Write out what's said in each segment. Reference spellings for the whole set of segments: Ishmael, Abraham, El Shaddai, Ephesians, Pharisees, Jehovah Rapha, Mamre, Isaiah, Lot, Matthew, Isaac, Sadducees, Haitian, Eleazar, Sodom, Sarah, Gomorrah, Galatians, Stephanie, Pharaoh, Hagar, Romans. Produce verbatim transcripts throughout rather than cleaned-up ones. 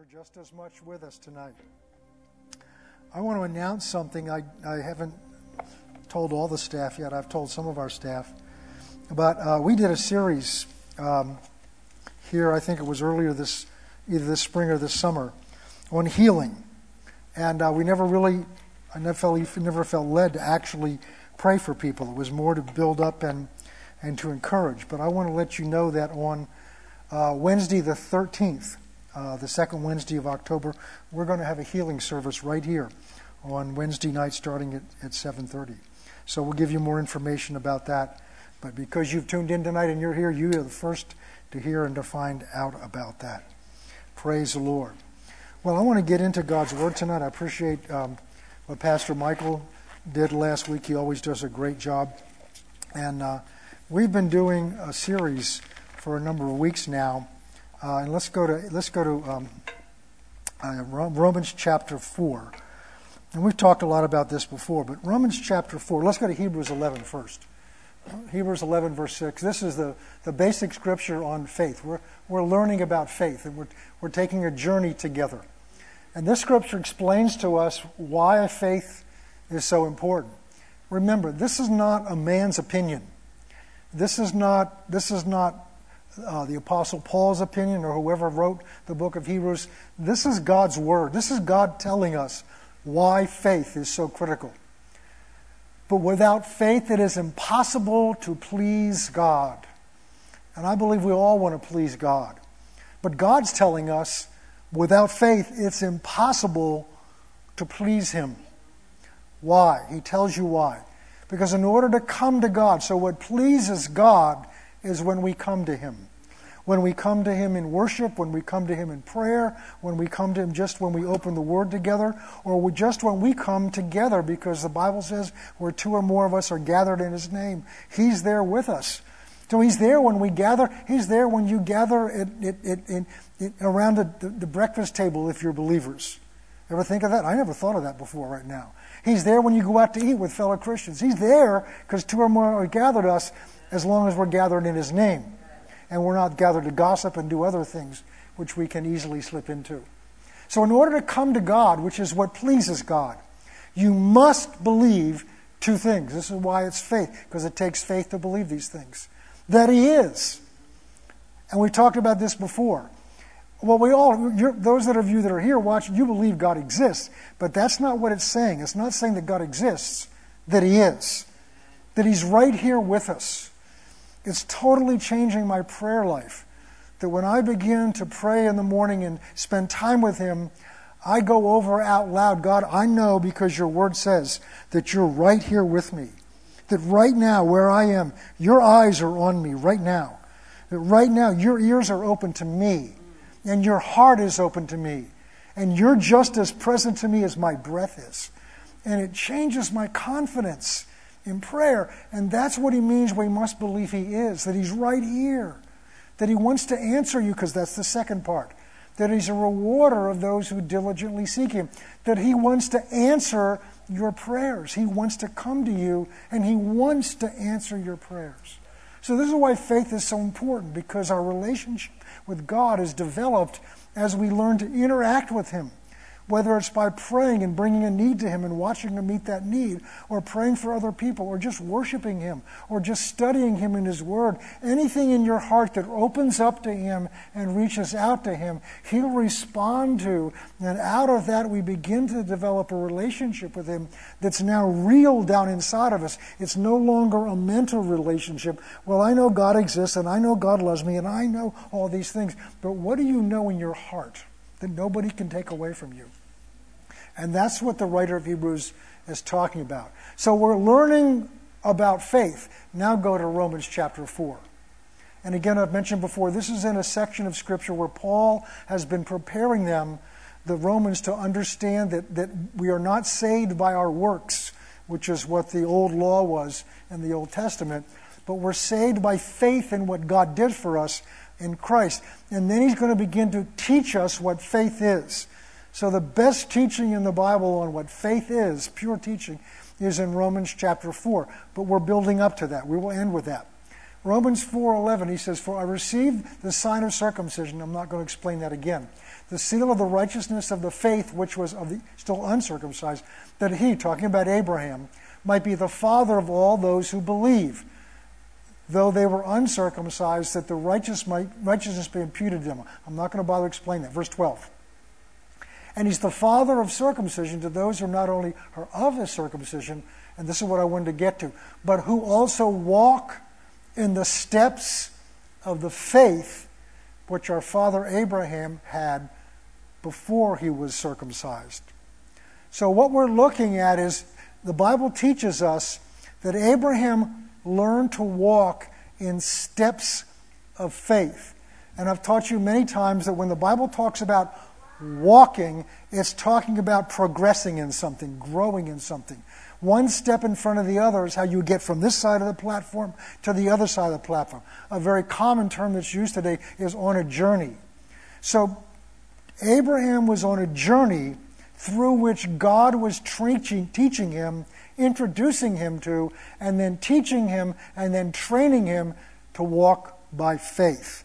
are just as much with us tonight. I want to announce something I, I haven't told all the staff yet. I've told some of our staff. But uh, we did a series um, here, I think it was earlier this, either this spring or this summer, on healing. And uh, we never really, I never felt, never felt led to actually pray for people. It was more to build up and, and to encourage. But I want to let you know that on uh, Wednesday the thirteenth, uh, the second Wednesday of October, we're going to have a healing service right here on Wednesday night starting at, at seven thirty. So we'll give you more information about that. But because you've tuned in tonight and you're here, you are the first to hear and to find out about that. Praise the Lord. Well, I want to get into God's Word tonight. I appreciate um, what Pastor Michael did last week. He always does a great job. And uh, we've been doing a series for a number of weeks now. Uh, and let's go to let's go to um, uh, Romans chapter four. And we've talked a lot about this before, but Romans chapter four. Let's go to Hebrews eleven first. Hebrews eleven, verse six. This is the, the basic scripture on faith. We're, we're learning about faith, and we're, we're taking a journey together. And this scripture explains to us why faith is so important. Remember, this is not a man's opinion. This is not, this is not uh, the Apostle Paul's opinion or whoever wrote the book of Hebrews. This is God's Word. This is God telling us why faith is so critical. But without faith, it is impossible to please God. And I believe we all want to please God. But God's telling us, without faith, it's impossible to please Him. Why? He tells you why. Because in order to come to God, so what pleases God is when we come to Him. When we come to Him in worship, when we come to Him in prayer, when we come to Him just when we open the Word together, or just when we come together, because the Bible says where two or more of us are gathered in His name, He's there with us. So He's there when we gather. He's there when you gather it, it, it, it, it, around the, the breakfast table if you're believers. Ever think of that? I never thought of that before right now. He's there when you go out to eat with fellow Christians. He's there because two or more are gathered us as long as we're gathered in His name. And we're not gathered to gossip and do other things which we can easily slip into. So in order to come to God, which is what pleases God, you must believe two things. This is why it's faith, because it takes faith to believe these things. That He is. And we talked about this before. Well, we all, you're, those that are you that are here watching, you believe God exists, but that's not what it's saying. It's not saying that God exists, that He is. That He's right here with us. It's totally changing my prayer life. That when I begin to pray in the morning and spend time with Him, I go over out loud, God, I know because Your Word says that You're right here with me. That right now where I am, Your eyes are on me right now. That right now Your ears are open to me. And Your heart is open to me. And You're just as present to me as my breath is. And it changes my confidence in prayer. And that's what He means we must believe He is, that He's right here, that He wants to answer you, because that's the second part, that He's a rewarder of those who diligently seek Him, that He wants to answer your prayers. He wants to come to you, and He wants to answer your prayers. So this is why faith is so important, because our relationship with God is developed as we learn to interact with Him. Whether it's by praying and bringing a need to Him and watching Him meet that need, or praying for other people, or just worshiping Him, or just studying Him in His Word. Anything in your heart that opens up to Him and reaches out to Him, He'll respond to. And out of that, we begin to develop a relationship with Him that's now real down inside of us. It's no longer a mental relationship. Well, I know God exists, and I know God loves me, and I know all these things. But what do you know in your heart that nobody can take away from you? And that's what the writer of Hebrews is talking about. So we're learning about faith. Now go to Romans chapter four. And again, I've mentioned before, this is in a section of Scripture where Paul has been preparing them, the Romans, to understand that, that we are not saved by our works, which is what the old law was in the Old Testament, but we're saved by faith in what God did for us in Christ. And then he's going to begin to teach us what faith is. So the best teaching in the Bible on what faith is, pure teaching, is in Romans chapter four. But we're building up to that. We will end with that. Romans four eleven, he says, "For I received the sign of circumcision." I'm not going to explain that again. the seal of the righteousness of the faith which was of the still uncircumcised, that he, talking about Abraham, might be the father of all those who believe, though they were uncircumcised, that the righteous might, righteousness be imputed to them. I'm not going to bother explaining that. Verse twelve. And he's the father of circumcision to those who not only are of the circumcision, and this is what I wanted to get to, but who also walk in the steps of the faith which our father Abraham had before he was circumcised. So what we're looking at is the Bible teaches us that Abraham learned to walk in steps of faith. And I've taught you many times that when the Bible talks about walking, it's talking about progressing in something, growing in something. One step in front of the other is how you get from this side of the platform to the other side of the platform. A very common term that's used today is on a journey. So Abraham was on a journey through which God was teaching, teaching him, introducing him to, and then teaching him, and then training him to walk by faith.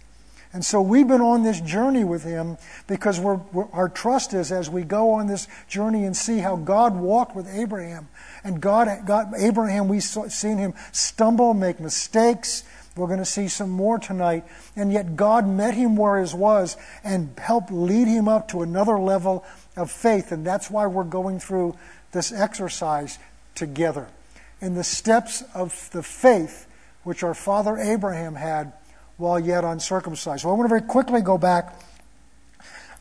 And so we've been on this journey with him because we're, we're, our trust is as we go on this journey and see how God walked with Abraham. And God, God Abraham, we've seen him stumble, make mistakes. We're going to see some more tonight. And yet God met him where he was and helped lead him up to another level of faith. And that's why we're going through this exercise together. In the steps of the faith which our father Abraham had while yet uncircumcised. So I want to very quickly go back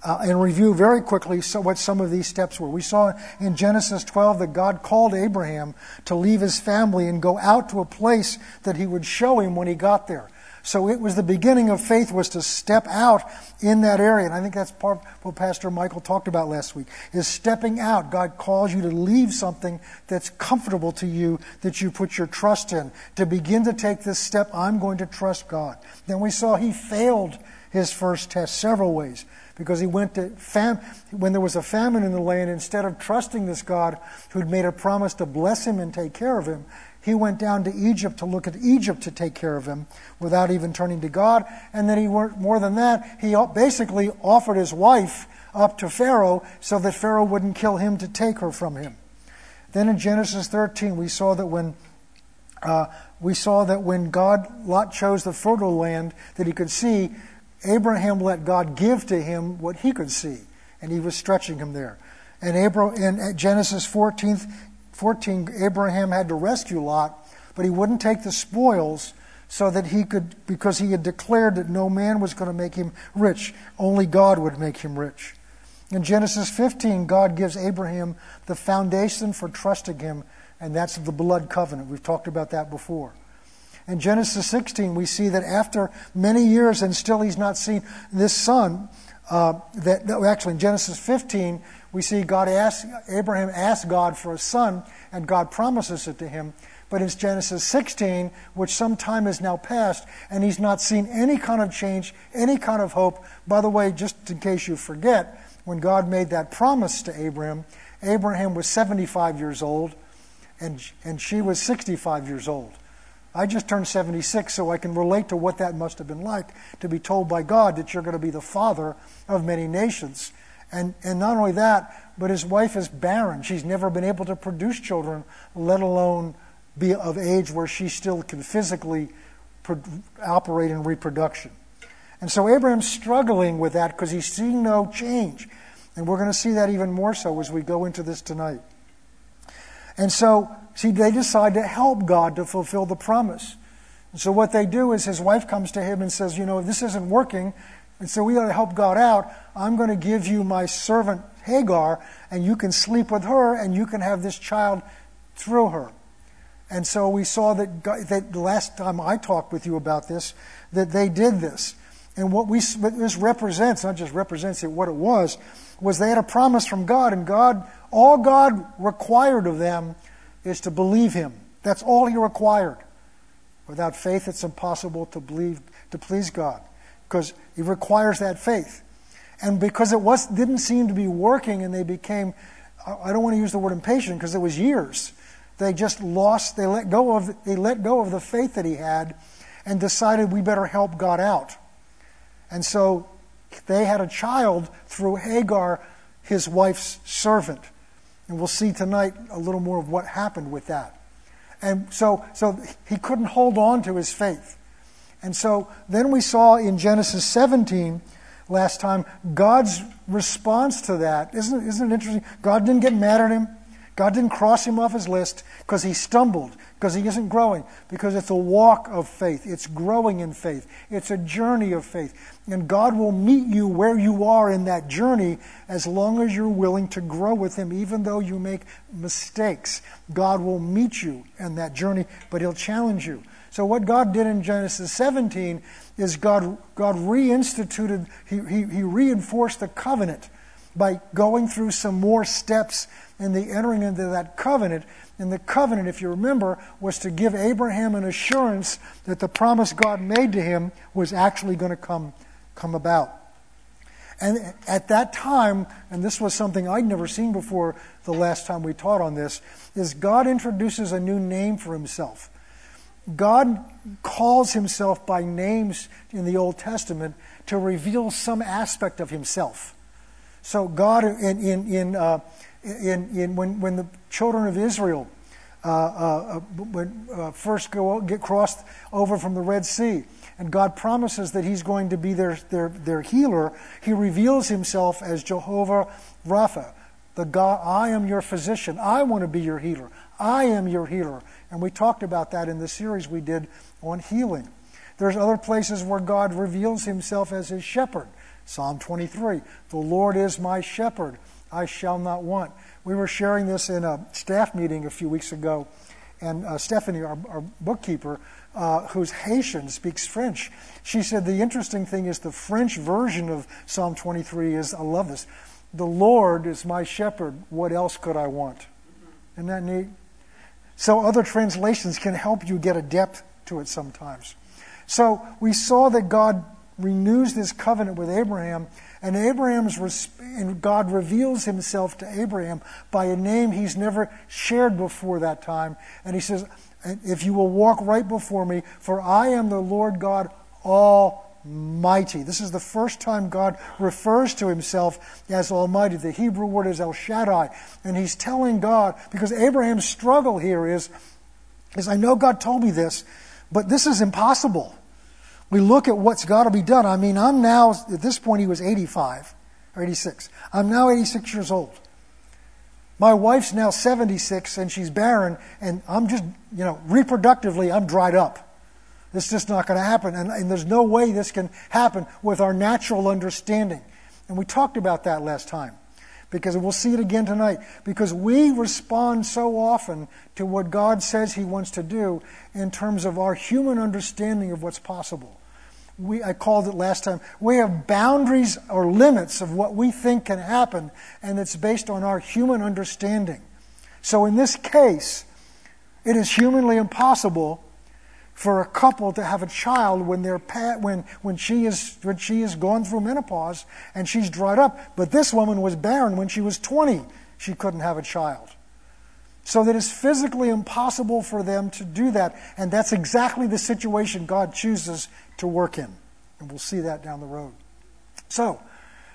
uh, and review very quickly so what some of these steps were. We saw in Genesis twelve that God called Abraham to leave his family and go out to a place that he would show him when he got there. So it was the beginning of faith was to step out in that area. And I think that's part of what Pastor Michael talked about last week, is stepping out. God calls you to leave something that's comfortable to you, that you put your trust in, to begin to take this step, I'm going to trust God. Then we saw he failed his first test several ways because he went to fam- when there was a famine in the land, instead of trusting this God who'd made a promise to bless him and take care of him, he went down to Egypt to look at Egypt to take care of him without even turning to God. And then he weren't more than that. He basically offered his wife up to Pharaoh so that Pharaoh wouldn't kill him to take her from him. Then in Genesis thirteen, we saw that when uh, we saw that when God Lot chose the fertile land that he could see, Abraham let God give to him what he could see, and he was stretching him there. And Abra- in Genesis fourteen. fourteen, Abraham had to rescue Lot, but he wouldn't take the spoils so that he could, because he had declared that no man was going to make him rich. Only God would make him rich. In Genesis fifteen, God gives Abraham the foundation for trusting him, and that's the blood covenant. We've talked about that before. In Genesis sixteen, we see that after many years and still he's not seen this son, uh, that, that actually in Genesis fifteen, we see God asked, Abraham asked God for a son, and God promises it to him. But it's Genesis sixteen, which some time has now passed, and he's not seen any kind of change, any kind of hope. By the way, just in case you forget, when God made that promise to Abraham, Abraham was seventy-five years old, and, and she was sixty-five years old. I just turned seventy-six, so I can relate to what that must have been like, to be told by God that you're going to be the father of many nations. And and not only that, but his wife is barren. She's never been able to produce children, let alone be of age where she still can physically pro- operate in reproduction. And so Abraham's struggling with that because he's seeing no change. And we're going to see that even more so as we go into this tonight. And so, see, they decide to help God to fulfill the promise. And so what they do is his wife comes to him and says, you know, if this isn't working, and so we ought to help God out. I'm going to give you my servant Hagar, and you can sleep with her, and you can have this child through her. And so we saw that, God, that the last time I talked with you about this, that they did this. And what we what this represents, not just represents it, what it was, was they had a promise from God, and God, all God required of them is to believe him. That's all he required. Without faith, it's impossible to believe, to please God, because it requires that faith. And because it was didn't seem to be working and they became, I don't want to use the word impatient because it was years. They just lost, they let go of they let go of the faith that he had and decided we better help God out. And so They had a child through Hagar, his wife's servant. And we'll see tonight a little more of what happened with that. And so, so he couldn't hold on to his faith. And so then we saw in Genesis seventeen last time, God's response to that. Isn't, isn't it interesting? God didn't get mad at him. God didn't cross him off his list because he stumbled, because he isn't growing, because it's a walk of faith. It's growing in faith. It's a journey of faith. And God will meet you where you are in that journey as long as you're willing to grow with him, even though you make mistakes. God will meet you in that journey, but he'll challenge you. So what God did in Genesis seventeen is God God reinstituted, he, he, he reinforced the covenant by going through some more steps in the entering into that covenant. And the covenant, if you remember, was to give Abraham an assurance that the promise God made to him was actually going to come, come about. And at that time, and this was something I'd never seen before the last time we taught on this, is God introduces a new name for himself. God calls himself by names in the Old Testament to reveal some aspect of himself. So God, in in in uh, in, in when when the children of Israel uh, uh, when, uh, first go get crossed over from the Red Sea, and God promises that He's going to be their their their healer, He reveals Himself as Jehovah Rapha, the God. I am your physician. I want to be your healer. I am your healer. And we talked about that in the series we did on healing. There's other places where God reveals himself as his shepherd. Psalm twenty-three, the Lord is my shepherd, I shall not want. We were sharing this in a staff meeting a few weeks ago, and uh, Stephanie, our, our bookkeeper, uh, who's Haitian, speaks French. She said the interesting thing is the French version of Psalm twenty-three is, I love this, the Lord is my shepherd, what else could I want? Isn't that neat? So other translations can help you get a depth to it sometimes. So we saw that God renews this covenant with Abraham, and Abraham's res- and God reveals himself to Abraham by a name he's never shared before that time. And he says, if you will walk right before me, for I am the Lord God Almighty. This is the first time God refers to himself as Almighty. The Hebrew word is El Shaddai. And he's telling God, because Abraham's struggle here is, is I know God told me this, but this is impossible. We look at what's got to be done. I mean, I'm now, at this point he was eighty-five, or eighty-six. I'm now eighty-six years old. My wife's now seventy-six, and she's barren, and I'm just, you know, reproductively, I'm dried up. It's just not going to happen, and, and there's no way this can happen with our natural understanding. And we talked about that last time, because we'll see it again tonight, because we respond so often to what God says He wants to do in terms of our human understanding of what's possible. We, I called it last time, we have boundaries or limits of what we think can happen, and it's based on our human understanding. So in this case, it is humanly impossible for a couple to have a child when they're when when she is when she is gone through menopause and she's dried up. But this woman was barren when she was twenty. She couldn't have a child. So that it's physically impossible for them to do that. And that's exactly the situation God chooses to work in. And we'll see that down the road. So,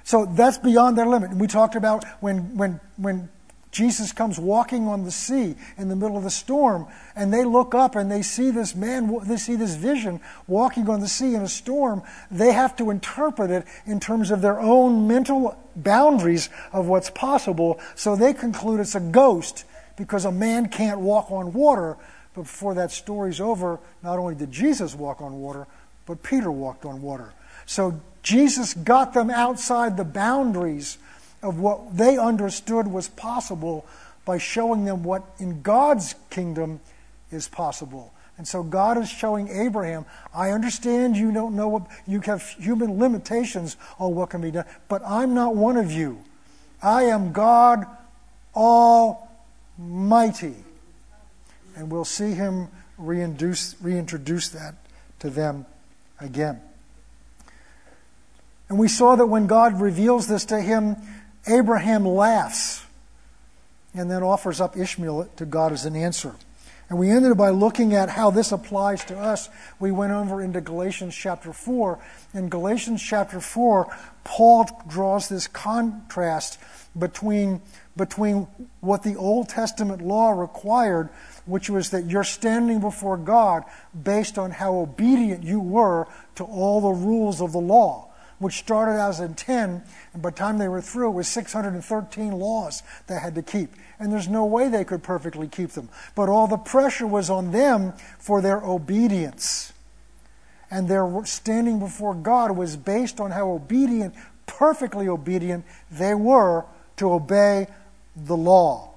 so that's beyond their limit. And we talked about when when when Jesus comes walking on the sea in the middle of the storm, and they look up and they see this man, they see this vision walking on the sea in a storm. They have to interpret it in terms of their own mental boundaries of what's possible, so they conclude it's a ghost because a man can't walk on water. But before that story's over, not only did Jesus walk on water, but Peter walked on water. So Jesus got them outside the boundaries of what they understood was possible by showing them what in God's kingdom is possible. And so God is showing Abraham, I understand you don't know what, you have human limitations on what can be done, but I'm not one of you. I am God Almighty. And we'll see him reintroduce, reintroduce that to them again. And we saw that when God reveals this to him, Abraham laughs and then offers up Ishmael to God as an answer. And we ended by looking at how this applies to us. We went over into Galatians chapter four. In Galatians chapter four, Paul draws this contrast between, between what the Old Testament law required, which was that you're standing before God based on how obedient you were to all the rules of the law, which started out in ten, and by the time they were through, it was six hundred thirteen laws they had to keep. And there's no way they could perfectly keep them. But all the pressure was on them for their obedience. And their standing before God was based on how obedient, perfectly obedient, they were to obey the law.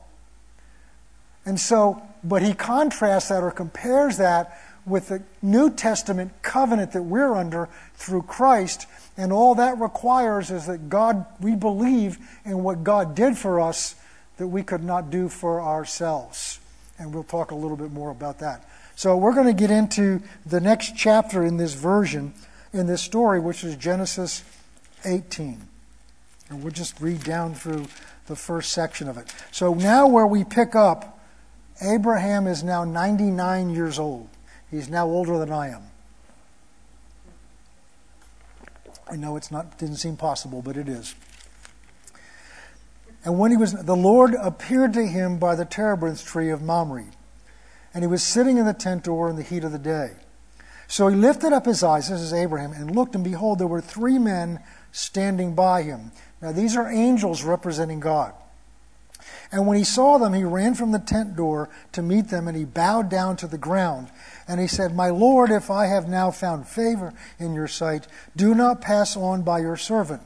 And so, but he contrasts that or compares that with the New Testament covenant that we're under through Christ. And all that requires is that God, we believe in what God did for us that we could not do for ourselves. And we'll talk a little bit more about that. So we're going to get into the next chapter in this version, in this story, which is Genesis eighteen. And we'll just read down through the first section of it. So now where we pick up, Abraham is now ninety-nine years old. He's now older than I am. I know it's not, didn't seem possible, but it is. And when he was, the Lord appeared to him by the terebinth tree of Mamre, and he was sitting in the tent door in the heat of the day. So he lifted up his eyes, this is Abraham, and looked, and behold, there were three men standing by him. Now these are angels representing God. And when he saw them, he ran from the tent door to meet them, and he bowed down to the ground. And he said, "My Lord, if I have now found favor in your sight, do not pass on by your servant.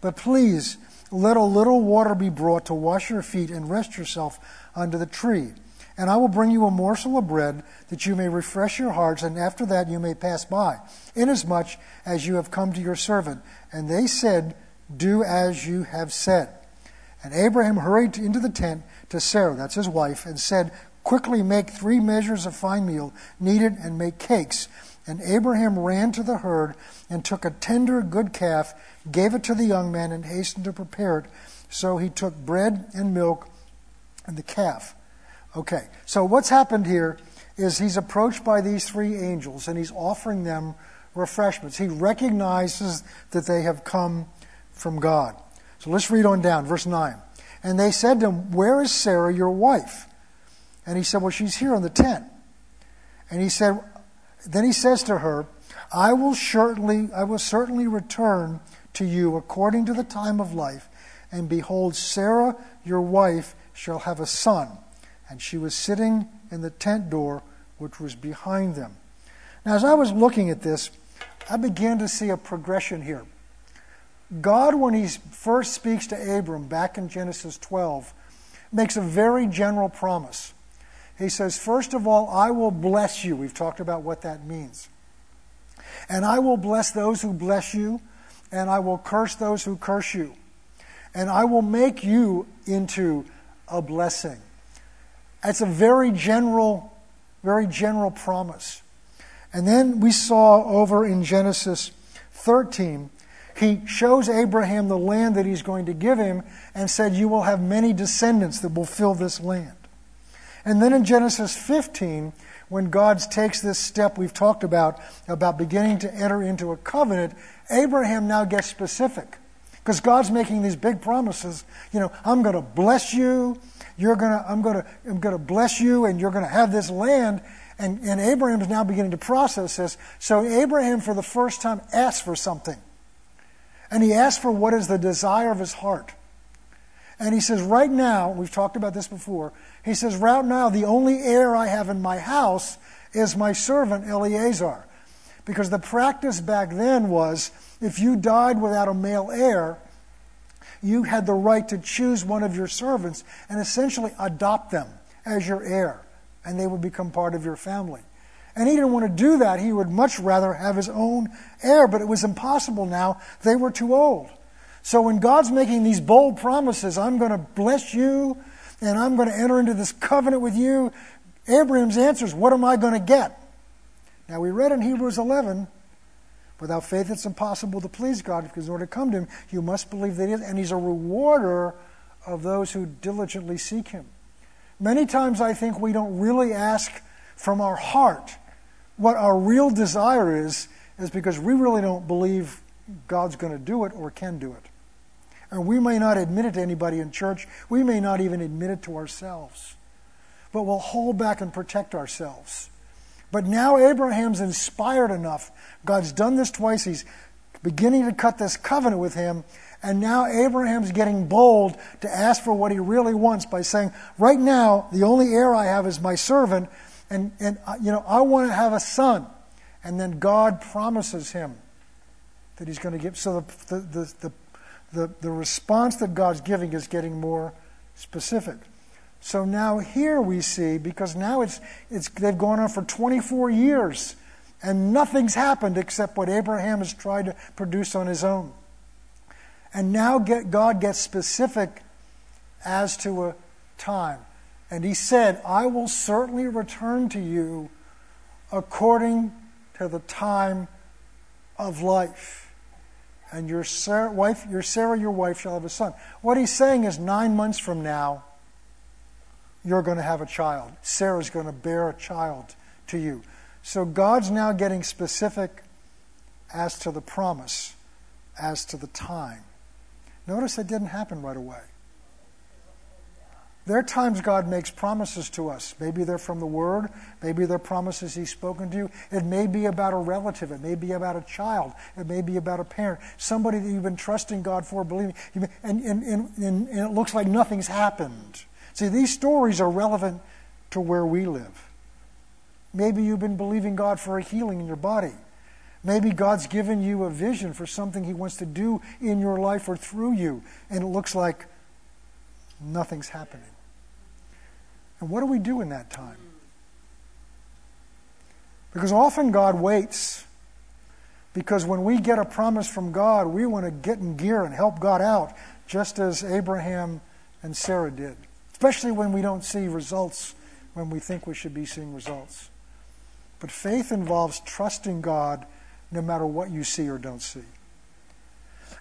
But please, let a little water be brought to wash your feet and rest yourself under the tree. And I will bring you a morsel of bread that you may refresh your hearts, and after that you may pass by, inasmuch as you have come to your servant." And they said, "Do as you have said." And Abraham hurried into the tent to Sarah, that's his wife, and said, "Quickly make three measures of fine meal, knead it, and make cakes." And Abraham ran to the herd and took a tender good calf, gave it to the young man, and hastened to prepare it. So he took bread and milk and the calf. Okay, so what's happened here is he's approached by these three angels, and he's offering them refreshments. He recognizes that they have come from God. So let's read on down, verse nine. "And they said to him, 'Where is Sarah, your wife?' And he said, 'Well, she's here in the tent.' And he said, then he says to her, 'I will certainly, I will certainly return to you according to the time of life. And behold, Sarah, your wife, shall have a son.' And she was sitting in the tent door, which was behind them." Now, as I was looking at this, I began to see a progression here. God, when he first speaks to Abram back in Genesis twelve, makes a very general promise. He says, first of all, I will bless you. We've talked about what that means. "And I will bless those who bless you, and I will curse those who curse you. And I will make you into a blessing." That's a very general, very general promise. And then we saw over in Genesis thirteen, he shows Abraham the land that he's going to give him and said, "You will have many descendants that will fill this land." And then in Genesis fifteen, when God takes this step we've talked about, about beginning to enter into a covenant, Abraham now gets specific because God's making these big promises. You know, I'm going to bless you. You're going to, I'm going to, I'm going to bless you, and you're going to have this land. And, and Abraham is now beginning to process this. So Abraham, for the first time, asks for something. And he asks for what is the desire of his heart. And he says, right now, we've talked about this before, he says, right now, the only heir I have in my house is my servant Eleazar. Because the practice back then was, if you died without a male heir, you had the right to choose one of your servants and essentially adopt them as your heir, and they would become part of your family. And he didn't want to do that. He would much rather have his own heir, but it was impossible now. They were too old. So when God's making these bold promises, I'm going to bless you, and I'm going to enter into this covenant with you, Abraham's answer is, what am I going to get? Now we read in Hebrews eleven, without faith it's impossible to please God, because in order to come to him, you must believe that he is, and he's a rewarder of those who diligently seek him. Many times I think we don't really ask from our heart what our real desire is, is because we really don't believe God's going to do it or can do it. And we may not admit it to anybody in church. We may not even admit it to ourselves. But we'll hold back and protect ourselves. But now Abraham's inspired enough. God's done this twice. He's beginning to cut this covenant with him. And now Abraham's getting bold to ask for what he really wants by saying, right now, the only heir I have is my servant, and, and you know, I want to have a son. And then God promises him that he's going to give. So the, the, the, the, the, the response that God's giving is getting more specific. So now here we see, because now it's it's they've gone on for twenty-four years, and nothing's happened except what Abraham has tried to produce on his own. And now get, God gets specific as to a time. And he said, I will certainly return to you according to the time of life. And your Sarah, wife, your Sarah, your wife, shall have a son. What he's saying is nine months from now, you're going to have a child. Sarah's going to bear a child to you. So God's now getting specific as to the promise, as to the time. Notice it didn't happen right away. There are times God makes promises to us. Maybe they're from the Word. Maybe they're promises He's spoken to you. It may be about a relative. It may be about a child. It may be about a parent. Somebody that you've been trusting God for, believing. And, and, and, and it looks like nothing's happened. See, these stories are relevant to where we live. Maybe you've been believing God for a healing in your body. Maybe God's given you a vision for something He wants to do in your life or through you, and it looks like nothing's happening. And what do we do in that time? Because often God waits, because when we get a promise from God, we want to get in gear and help God out, just as Abraham and Sarah did, especially when we don't see results when we think we should be seeing results. But faith involves trusting God no matter what you see or don't see.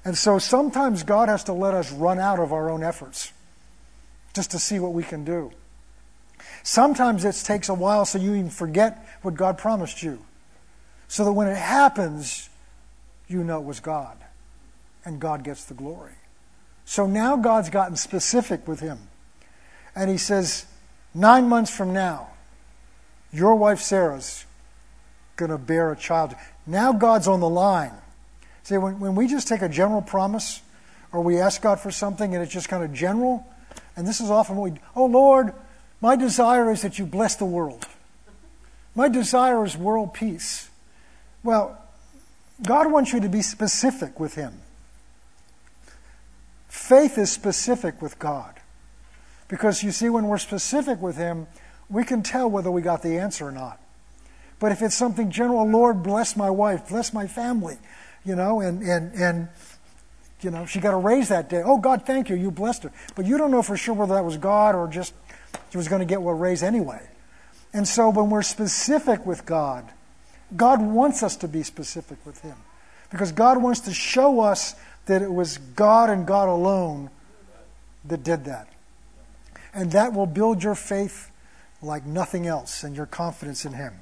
And so sometimes God has to let us run out of our own efforts just to see what we can do. Sometimes it takes a while so you even forget what God promised you, so that when it happens, you know it was God, and God gets the glory. So now God's gotten specific with him. And he says, nine months from now, your wife Sarah's going to bear a child. Now God's on the line. See, when, when we just take a general promise, or we ask God for something and it's just kind of general, and this is often what we, oh Lord, my desire is that you bless the world. My desire is world peace. Well, God wants you to be specific with him. Faith is specific with God. Because you see, when we're specific with him, we can tell whether we got the answer or not. But if it's something general, Lord, bless my wife, bless my family, you know, and, and, and you know, she got a raise that day. Oh, God, thank you, you blessed her. But you don't know for sure whether that was God or just she was going to get a raise anyway. And so when we're specific with God, God wants us to be specific with him, because God wants to show us that it was God and God alone that did that. And that will build your faith like nothing else, and your confidence in him.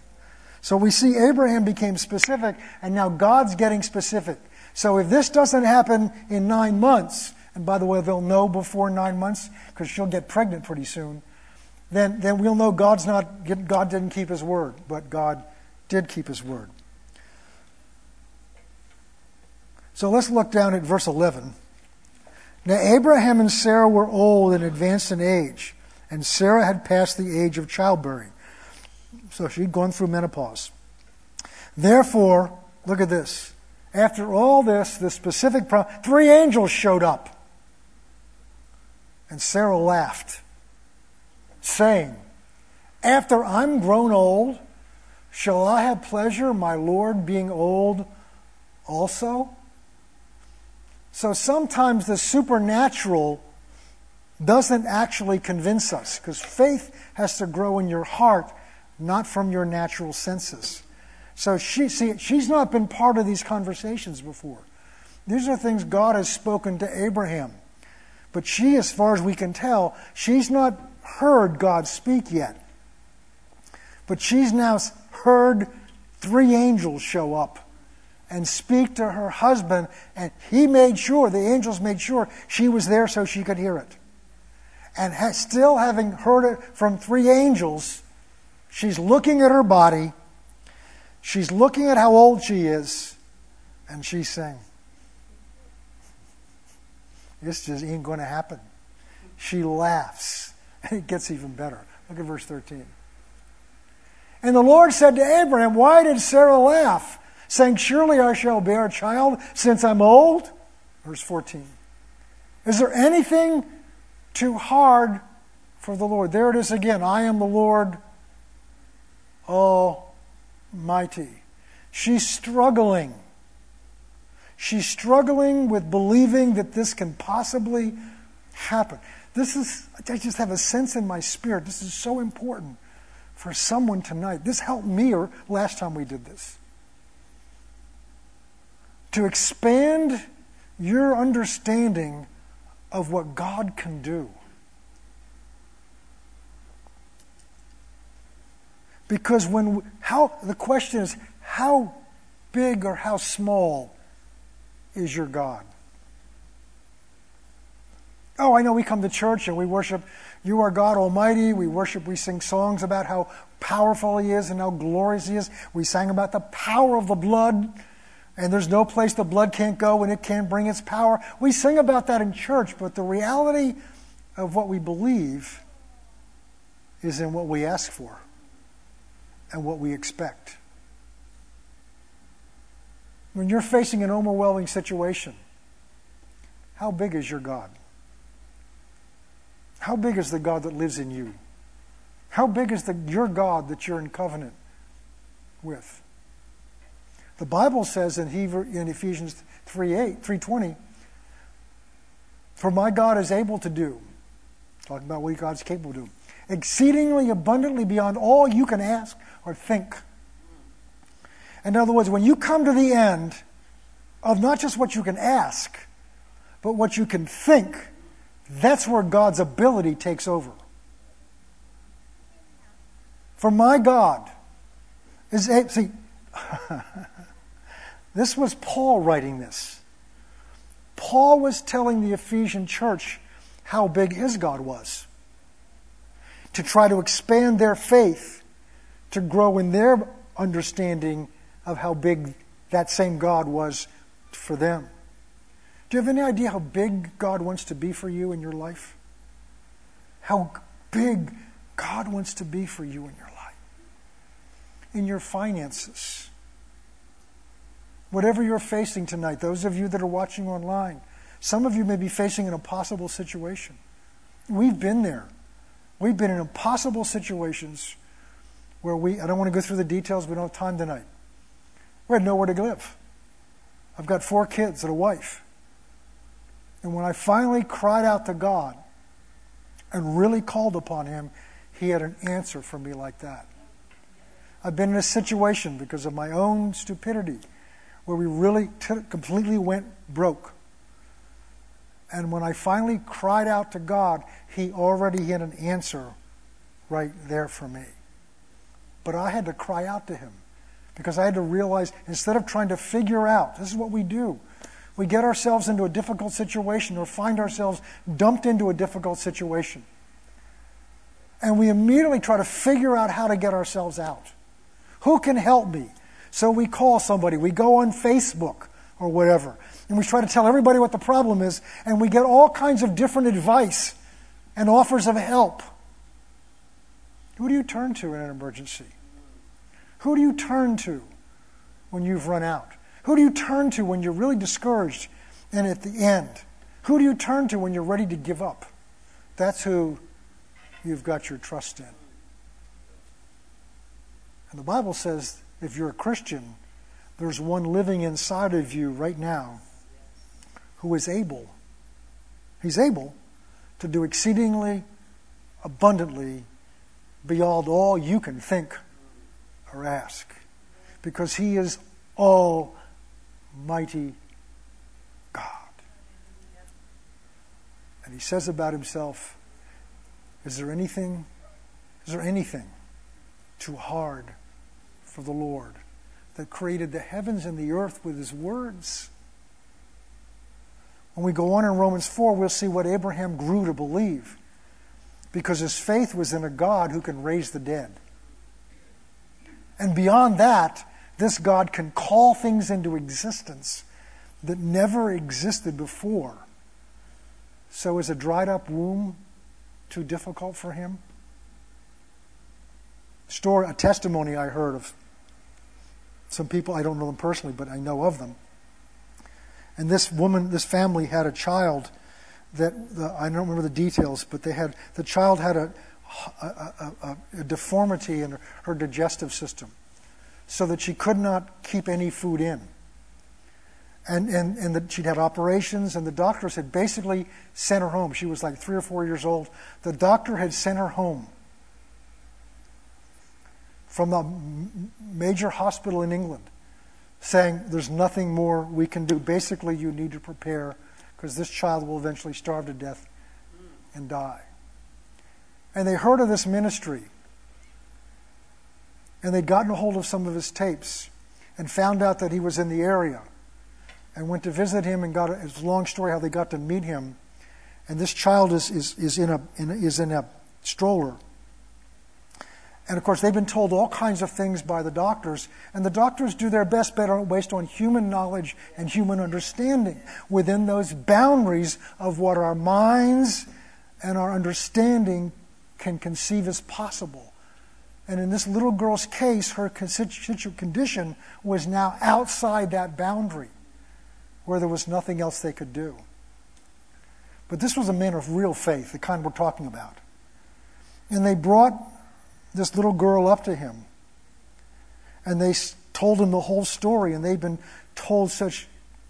So we see Abraham became specific, and now God's getting specific. So if this doesn't happen in nine months, and by the way, they'll know before nine months, because she'll get pregnant pretty soon, then, then we'll know God's not, God didn't keep his word, but God did keep his word. So let's look down at verse eleven. Now Abraham and Sarah were old and advanced in age, and Sarah had passed the age of childbearing. So she'd gone through menopause. Therefore, look at this. After all this, the specific problem, three angels showed up. And Sarah laughed, saying, after I'm grown old, shall I have pleasure, my Lord, being old also? So sometimes the supernatural doesn't actually convince us, because faith has to grow in your heart, not from your natural senses. So she, see, she's not been part of these conversations before. These are things God has spoken to Abraham. But she, as far as we can tell, she's not heard God speak yet. But she's now heard three angels show up and speak to her husband, and he made sure, the angels made sure she was there so she could hear it. And has, still having heard it from three angels, she's looking at her body, she's looking at how old she is, and she's saying, this just ain't going to happen. She laughs, and it gets even better. Look at verse thirteen. And the Lord said to Abraham, why did Sarah laugh, saying, surely I shall bear a child since I'm old? Verse fourteen. Is there anything too hard for the Lord? There it is again. I am the Lord Almighty. She's struggling. She's struggling with believing that this can possibly happen. This is, I just have a sense in my spirit, this is so important for someone tonight. This helped me or last time we did this. To expand your understanding of what God can do. Because when, we, how, the question is, how big or how small is your God? Oh, I know we come to church and we worship, you are God Almighty. We worship, we sing songs about how powerful He is and how glorious He is. We sang about the power of the blood, and there's no place the blood can't go and it can't bring its power. We sing about that in church, but the reality of what we believe is in what we ask for and what we expect. When you're facing an overwhelming situation, how big is your God? How big is the God that lives in you? How big is the, your God that you're in covenant with? The Bible says in, Hebrew, in Ephesians three eight, three twenty, for my God is able to do, talking about what God's capable of doing, exceedingly abundantly beyond all you can ask or think. In other words, when you come to the end of not just what you can ask, but what you can think, that's where God's ability takes over. For my God is able, see, this was Paul writing this. Paul was telling the Ephesian church how big his God was, to try to expand their faith, to grow in their understanding of how big that same God was for them. Do you have any idea how big God wants to be for you in your life? How big God wants to be for you in your life? In your finances. Whatever you're facing tonight, those of you that are watching online, some of you may be facing an impossible situation. We've been there. We've been in impossible situations where we, I don't want to go through the details, we don't have time tonight. We had nowhere to live. I've got four kids and a wife. And when I finally cried out to God and really called upon Him, He had an answer for me like that. I've been in a situation because of my own stupidity where we really t- completely went broke. And when I finally cried out to God, He already had an answer right there for me. But I had to cry out to Him because I had to realize, instead of trying to figure out, this is what we do. We get ourselves into a difficult situation or find ourselves dumped into a difficult situation. And we immediately try to figure out how to get ourselves out. Who can help me? So we call somebody. We go on Facebook or whatever. And we try to tell everybody what the problem is. And we get all kinds of different advice and offers of help. Who do you turn to in an emergency? Who do you turn to when you've run out? Who do you turn to when you're really discouraged and at the end? Who do you turn to when you're ready to give up? That's who you've got your trust in. And the Bible says, if you're a Christian, there's one living inside of you right now who is able. He's able to do exceedingly, abundantly, beyond all you can think or ask. Because He is Almighty God. And He says about Himself, is there anything, is there anything too hard for the Lord that created the heavens and the earth with his words. When we go on in Romans four, we'll see what Abraham grew to believe because his faith was in a God who can raise the dead. And beyond that, this God can call things into existence that never existed before. So is a dried up womb too difficult for him? Story, a testimony I heard of some people, I don't know them personally, but I know of them. And this woman, this family had a child that, the, I don't remember the details, but they had the child had a, a, a, a deformity in her, her digestive system so that she could not keep any food in. And, and, and that she'd had operations, and the doctors had basically sent her home. She was like three or four years old. The doctor had sent her home from a major hospital in England, saying there's nothing more we can do. Basically, you need to prepare because this child will eventually starve to death and die. And they heard of this ministry, and they'd gotten a hold of some of his tapes and found out that he was in the area and went to visit him and got a, it's a long story how they got to meet him. And this child is, is, is, in a, in, is in a stroller. And of course, they've been told all kinds of things by the doctors, and the doctors do their best based on human knowledge and human understanding within those boundaries of what our minds and our understanding can conceive as possible. And in this little girl's case, her condition was now outside that boundary where there was nothing else they could do. But this was a man of real faith, the kind we're talking about. And they brought this little girl up to him, and they told him the whole story, and they'd been told such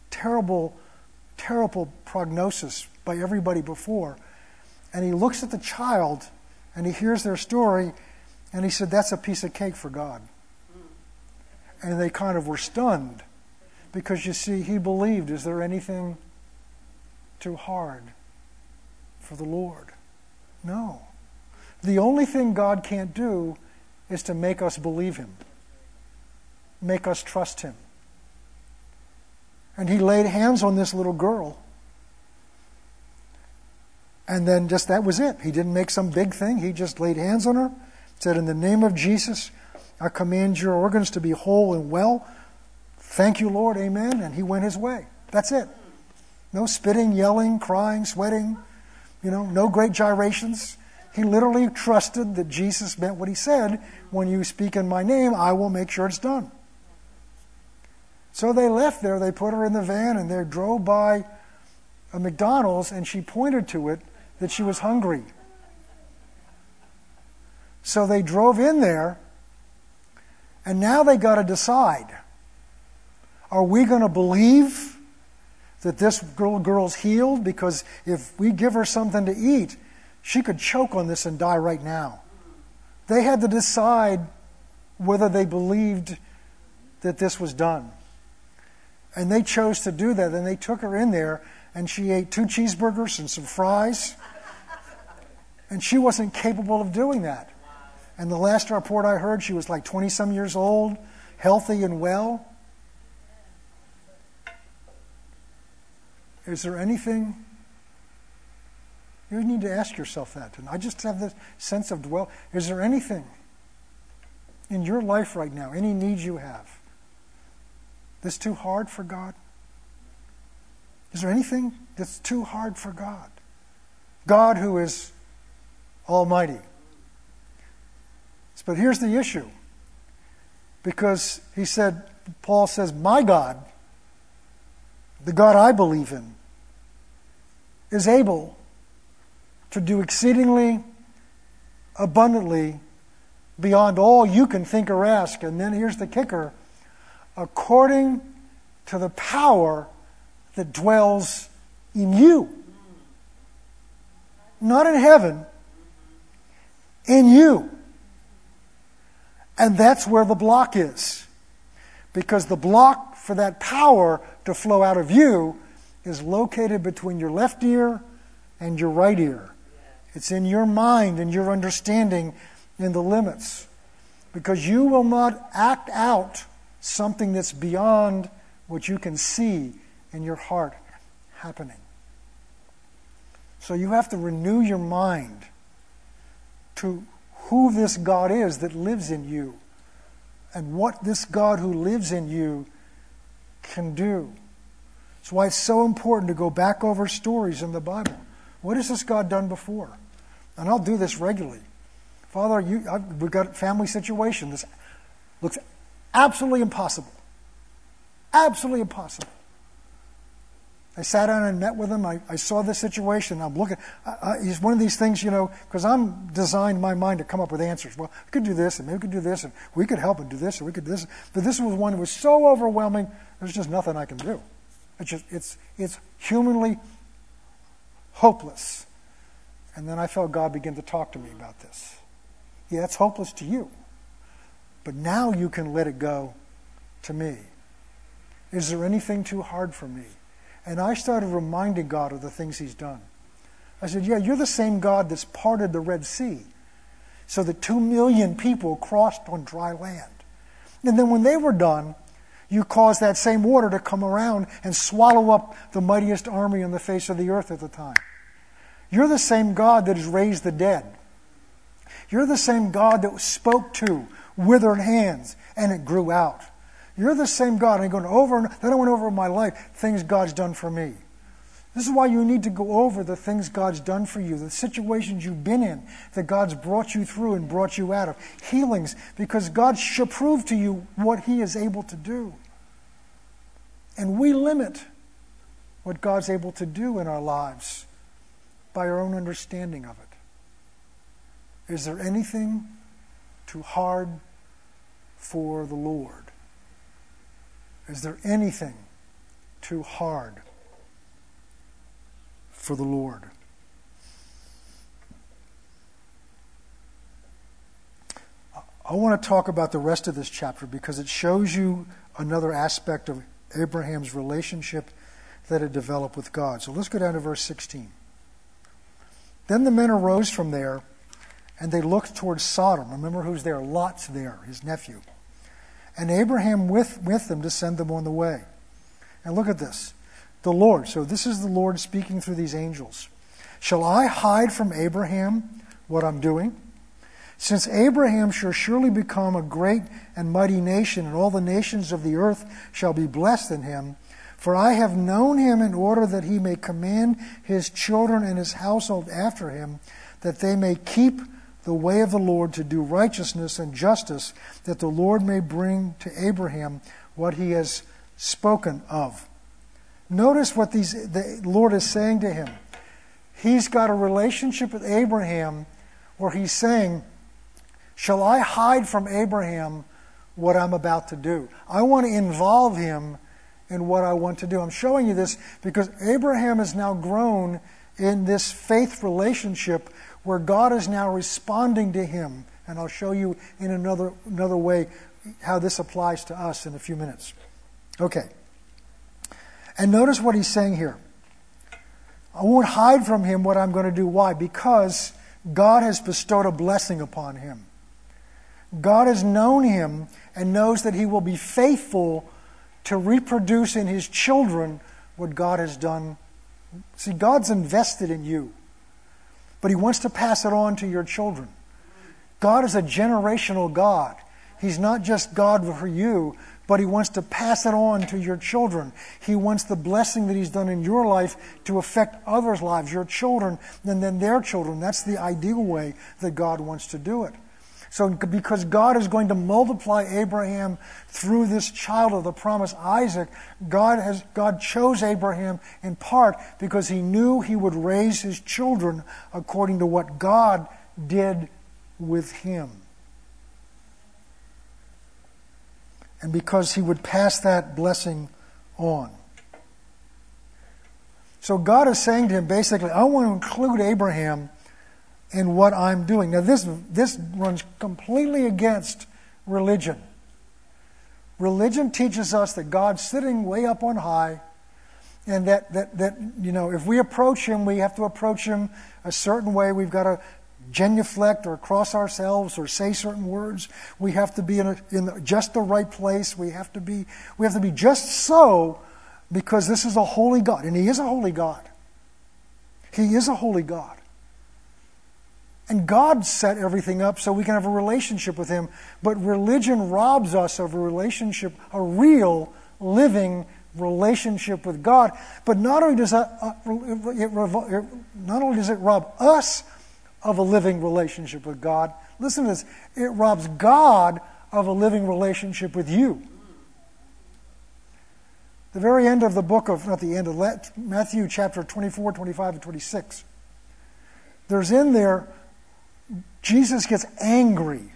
terrible, terrible prognosis by everybody before. And he looks at the child, and he hears their story, and he said, "That's a piece of cake for God." And they kind of were stunned, because you see, he believed, is there anything too hard for the Lord? No. The only thing God can't do is to make us believe him, make us trust him. And he laid hands on this little girl. And then just that was it. He didn't make some big thing. He just laid hands on her, said, "In the name of Jesus, I command your organs to be whole and well. Thank you, Lord. Amen." And he went his way. That's it. No spitting, yelling, crying, sweating, you know, no great gyrations. He literally trusted that Jesus meant what he said. "When you speak in my name, I will make sure it's done." So they left there. They put her in the van, and they drove by a McDonald's, and she pointed to it that she was hungry. So they drove in there, and now they got to decide, are we going to believe that this girl, girl's healed? Because if we give her something to eat, she could choke on this and die right now. They had to decide whether they believed that this was done. And they chose to do that, and they took her in there, and she ate two cheeseburgers and some fries, and she wasn't capable of doing that. And the last report I heard, she was like twenty-some years old, healthy and well. Is there anything? You need to ask yourself that. And I just have this sense of dwell. Is there anything in your life right now, any need you have, that's too hard for God? Is there anything that's too hard for God? God who is almighty. But here's the issue. Because he said, Paul says, "My God, the God I believe in, is able to do exceedingly abundantly beyond all you can think or ask." And then here's the kicker: according to the power that dwells in you. Not in heaven, in you. And that's where the block is. Because the block for that power to flow out of you is located between your left ear and your right ear. It's in your mind and your understanding in the limits. because you will not act out something that's beyond what you can see in your heart happening. So you have to renew your mind to who this God is that lives in you and what this God who lives in you can do. That's why it's so important to go back over stories in the Bible. What has this God done before? And I'll do this regularly. Father, you, I've, we've got a family situation that looks absolutely impossible. Absolutely impossible. I sat down and met with him. I, I saw this situation. I'm looking. I, I, it's one of these things, you know, because I'm designed my mind to come up with answers. Well, we could do this, and maybe we could do this, and we could help and do this, and we could do this. But this was one that was so overwhelming, there's just nothing I can do. It's just, it's, it's humanly hopeless. And then I felt God begin to talk to me about this. Yeah, it's hopeless to you. But now you can let it go to me. Is there anything too hard for me? And I started reminding God of the things he's done. I said, yeah, you're the same God that's parted the Red Sea so that two million people crossed on dry land. And then when they were done, you caused that same water to come around and swallow up the mightiest army on the face of the earth at the time. You're the same God that has raised the dead. You're the same God that spoke to withered hands and it grew out. You're the same God. I'm going over and then I went over my life, things God's done for me. This is why you need to go over the things God's done for you, the situations you've been in that God's brought you through and brought you out of, healings, because God should prove to you what he is able to do. And we limit what God's able to do in our lives by our own understanding of it. Is there anything too hard for the Lord? Is there anything too hard for the Lord? I want to talk about the rest of this chapter because it shows you another aspect of Abraham's relationship that had developed with God. So let's go down to verse sixteen. Then the men arose from there and they looked towards Sodom. Remember who's there? Lot's there, his nephew. And Abraham with, with them to send them on the way. And look at this. The Lord, so this is the Lord speaking through these angels. Shall I hide from Abraham what I'm doing? Since Abraham shall surely become a great and mighty nation, and all the nations of the earth shall be blessed in him. For I have known him in order that he may command his children and his household after him, that they may keep the way of the Lord to do righteousness and justice, that the Lord may bring to Abraham what he has spoken of. Notice what these, the Lord is saying to him. He's got a relationship with Abraham where he's saying, shall I hide from Abraham what I'm about to do? I want to involve him in what I want to do. I'm showing you this because Abraham has now grown in this faith relationship where God is now responding to him. And I'll show you in another another way how this applies to us in a few minutes. Okay. And notice what he's saying here. I won't hide from him what I'm going to do. Why? Because God has bestowed a blessing upon him. God has known him and knows that he will be faithful to reproduce in his children what God has done. See, God's invested in you, but he wants to pass it on to your children. God is a generational God. He's not just God for you, but he wants to pass it on to your children. He wants the blessing that he's done in your life to affect others' lives, your children, and then their children. That's the ideal way that God wants to do it. So because God is going to multiply Abraham through this child of the promise, Isaac, God has God chose Abraham in part because he knew he would raise his children according to what God did with him. And because he would pass that blessing on. So God is saying to him basically, I want to include Abraham in what I'm doing. Now this this runs completely against religion. Religion teaches us that God's sitting way up on high and that, that, that you know, if we approach him, we have to approach him a certain way. We've got to genuflect or cross ourselves or say certain words. We have to be in, a, in just the right place. We have to be we have to be just so, because this is a holy God, and He is a holy God. He is a holy God. And God set everything up so we can have a relationship with Him. But religion robs us of a relationship, a real, living relationship with God. But not only does that, uh, it, it, not only does it rob us of a living relationship with God, listen to this, it robs God of a living relationship with you. The very end of the book of, not the end of Matthew chapter twenty-four, twenty-five, and twenty-six, there's in there, Jesus gets angry.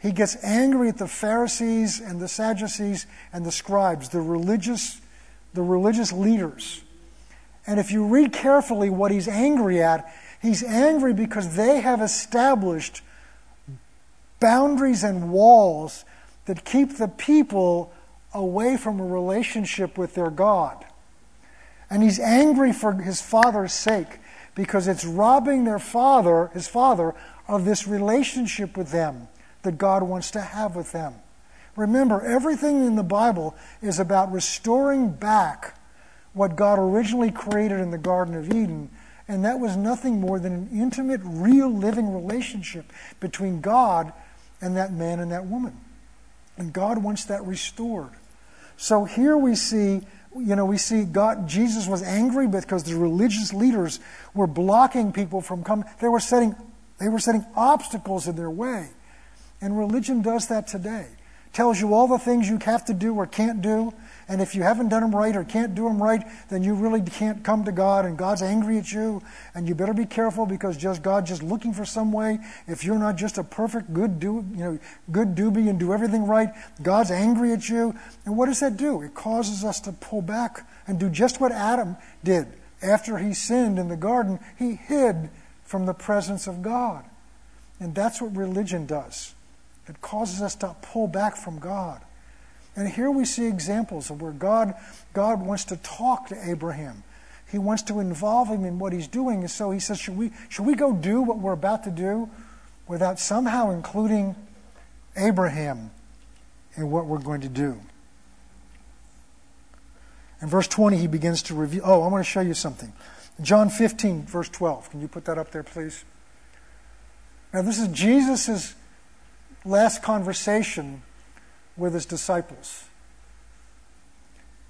He gets angry at the Pharisees and the Sadducees and the scribes, the religious, the religious leaders. And if you read carefully what he's angry at, he's angry because they have established boundaries and walls that keep the people away from a relationship with their God. And he's angry for his father's sake, because it's robbing their father, his father, of this relationship with them that God wants to have with them. Remember, everything in the Bible is about restoring back what God originally created in the Garden of Eden, and that was nothing more than an intimate, real, living relationship between God and that man and that woman. And God wants that restored. So here we see, you know, we see God, Jesus was angry because the religious leaders were blocking people from coming. They were setting, they were setting obstacles in their way. And religion does that today. Tells you all the things you have to do or can't do, and if you haven't done them right or can't do them right, then you really can't come to God, and God's angry at you, and you better be careful, because just God just looking for some way. If you're not just a perfect good do, you know, good doobie and do everything right, God's angry at you. And what does that do? It causes us to pull back and do just what Adam did after he sinned in the garden. He hid from the presence of God, and that's what religion does. It causes us to pull back from God. And here we see examples of where God, God wants to talk to Abraham. He wants to involve him in what he's doing. And so he says, should we, should we go do what we're about to do without somehow including Abraham in what we're going to do? In verse twenty, he begins to review. Oh, I want to show you something. John fifteen, verse twelve. Can you put that up there, please? Now, this is Jesus's last conversation with his disciples.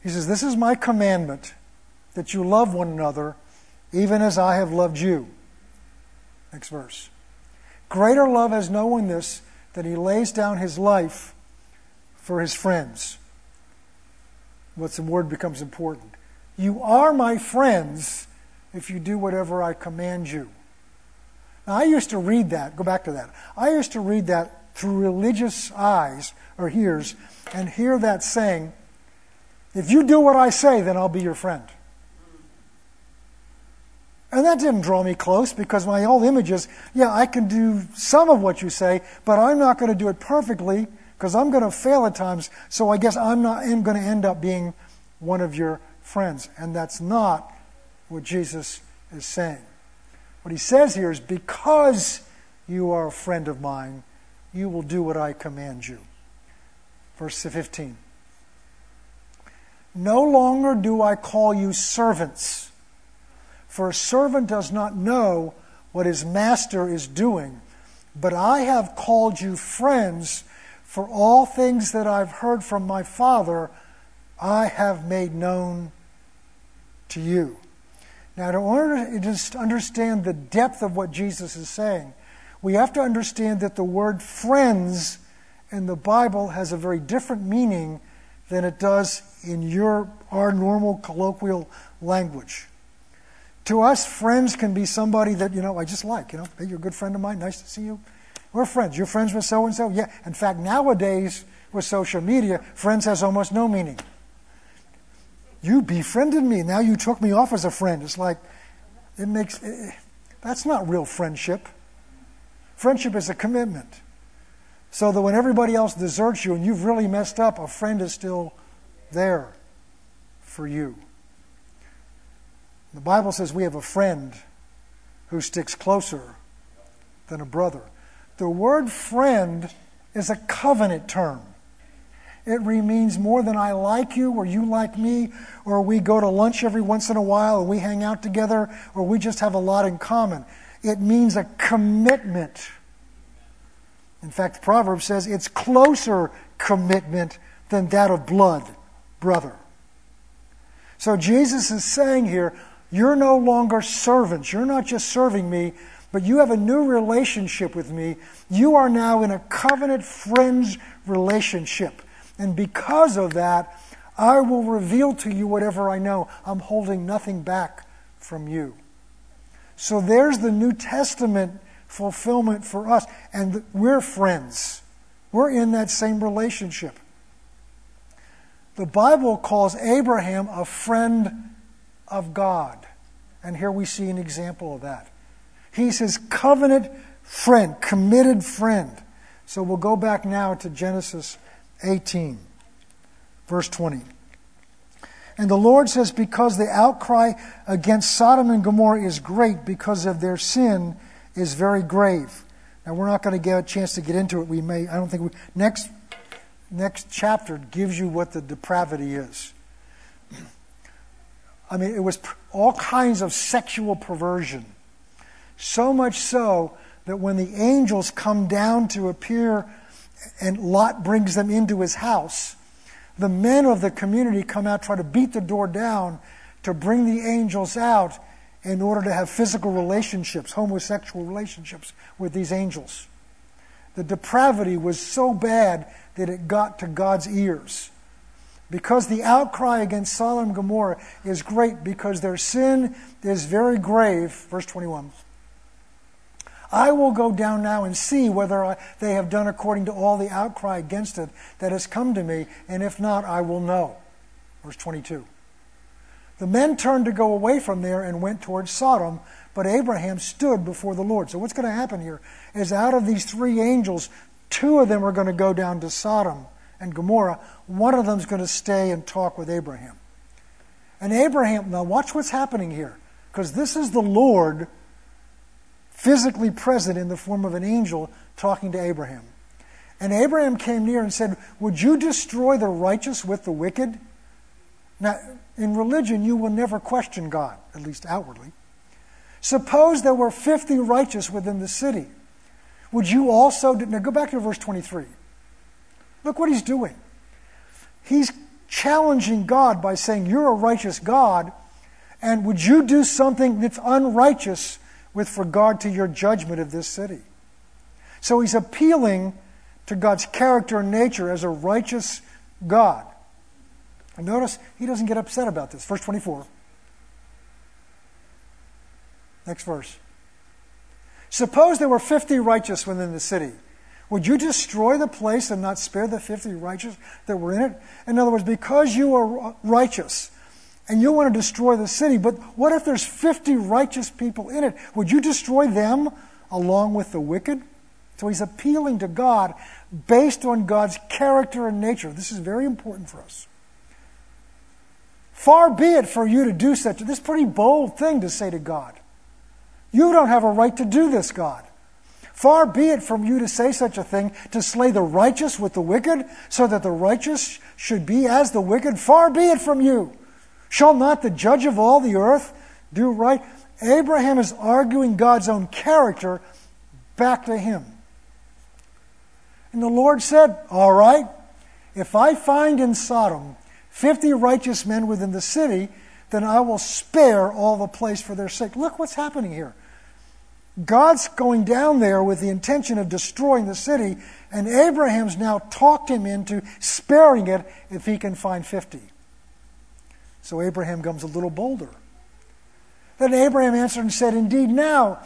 He says, "This is my commandment, that you love one another, even as I have loved you." Next verse. "Greater love has no one this, that he lays down his life for his friends." What's the word becomes important. "You are my friends if you do whatever I command you." Now, I used to read that. Go back to that. I used to read that through religious eyes or ears, and hear that saying, "If you do what I say, then I'll be your friend." And that didn't draw me close, because my old image is, yeah, I can do some of what you say, but I'm not going to do it perfectly, because I'm going to fail at times, so I guess I'm not I'm going to end up being one of your friends. And that's not what Jesus is saying. What he says here is, because you are a friend of mine, you will do what I command you. Verse fifteen. "No longer do I call you servants, for a servant does not know what his master is doing, but I have called you friends, for all things that I've heard from my Father, I have made known to you." Now, in order to understand the depth of what Jesus is saying, we have to understand that the word friends in the Bible has a very different meaning than it does in your our normal colloquial language. To us, friends can be somebody that, you know, I just like, you know, hey, you're a good friend of mine, nice to see you. We're friends. You're friends with so-and-so? Yeah. In fact, nowadays, with social media, friends has almost no meaning. You befriended me, now you took me off as a friend. It's like, it makes, it, that's not real friendship. Friendship is a commitment. So that when everybody else deserts you and you've really messed up, a friend is still there for you. The Bible says we have a friend who sticks closer than a brother. The word friend is a covenant term. It means more than I like you or you like me or we go to lunch every once in a while or we hang out together or we just have a lot in common. It means a commitment. In fact, the proverb says it's closer commitment than that of blood, brother. So Jesus is saying here, you're no longer servants. You're not just serving me, but you have a new relationship with me. You are now in a covenant friends relationship. And because of that, I will reveal to you whatever I know. I'm holding nothing back from you. So there's the New Testament fulfillment for us. And we're friends. We're in that same relationship. The Bible calls Abraham a friend of God. And here we see an example of that. He's his covenant friend, committed friend. So we'll go back now to Genesis eighteen, verse twenty. And the Lord says, because the outcry against Sodom and Gomorrah is great, because of their sin is very grave. Now we're not going to get a chance to get into it. We may, I don't think we, next, next chapter gives you what the depravity is. I mean, it was all kinds of sexual perversion. So much so that when the angels come down to appear and Lot brings them into his house, the men of the community come out, try to beat the door down to bring the angels out in order to have physical relationships, homosexual relationships with these angels. The depravity was so bad that it got to God's ears. Because the outcry against Sodom and Gomorrah is great, because their sin is very grave, verse twenty-one. I will go down now and see whether I, they have done according to all the outcry against it that has come to me, and if not, I will know. Verse twenty-two. The men turned to go away from there and went towards Sodom, but Abraham stood before the Lord. So what's going to happen here is out of these three angels, two of them are going to go down to Sodom and Gomorrah. One of them's going to stay and talk with Abraham. And Abraham, now watch what's happening here, because this is the Lord physically present in the form of an angel talking to Abraham. And Abraham came near and said, would you destroy the righteous with the wicked? Now, in religion, you will never question God, at least outwardly. Suppose there were fifty righteous within the city. Would you also... Now, go back to verse twenty-three. Look what he's doing. He's challenging God by saying, you're a righteous God, and would you do something that's unrighteous with regard to your judgment of this city? So he's appealing to God's character and nature as a righteous God. And notice, he doesn't get upset about this. Verse twenty-four. Next verse. Suppose there were fifty righteous within the city. Would you destroy the place and not spare the fifty righteous that were in it? In other words, because you are righteous, and you want to destroy the city, but what if there's fifty righteous people in it? Would you destroy them along with the wicked? So he's appealing to God based on God's character and nature. This is very important for us. Far be it for you to do such, this is a pretty bold thing to say to God. You don't have a right to do this, God. Far be it from you to say such a thing, to slay the righteous with the wicked, so that the righteous should be as the wicked. Far be it from you. Shall not the judge of all the earth do right? Abraham is arguing God's own character back to him. And the Lord said, all right, if I find in Sodom fifty righteous men within the city, then I will spare all the place for their sake. Look what's happening here. God's going down there with the intention of destroying the city, and Abraham's now talked him into sparing it if he can find fifty. So Abraham comes a little bolder. Then Abraham answered and said, indeed, now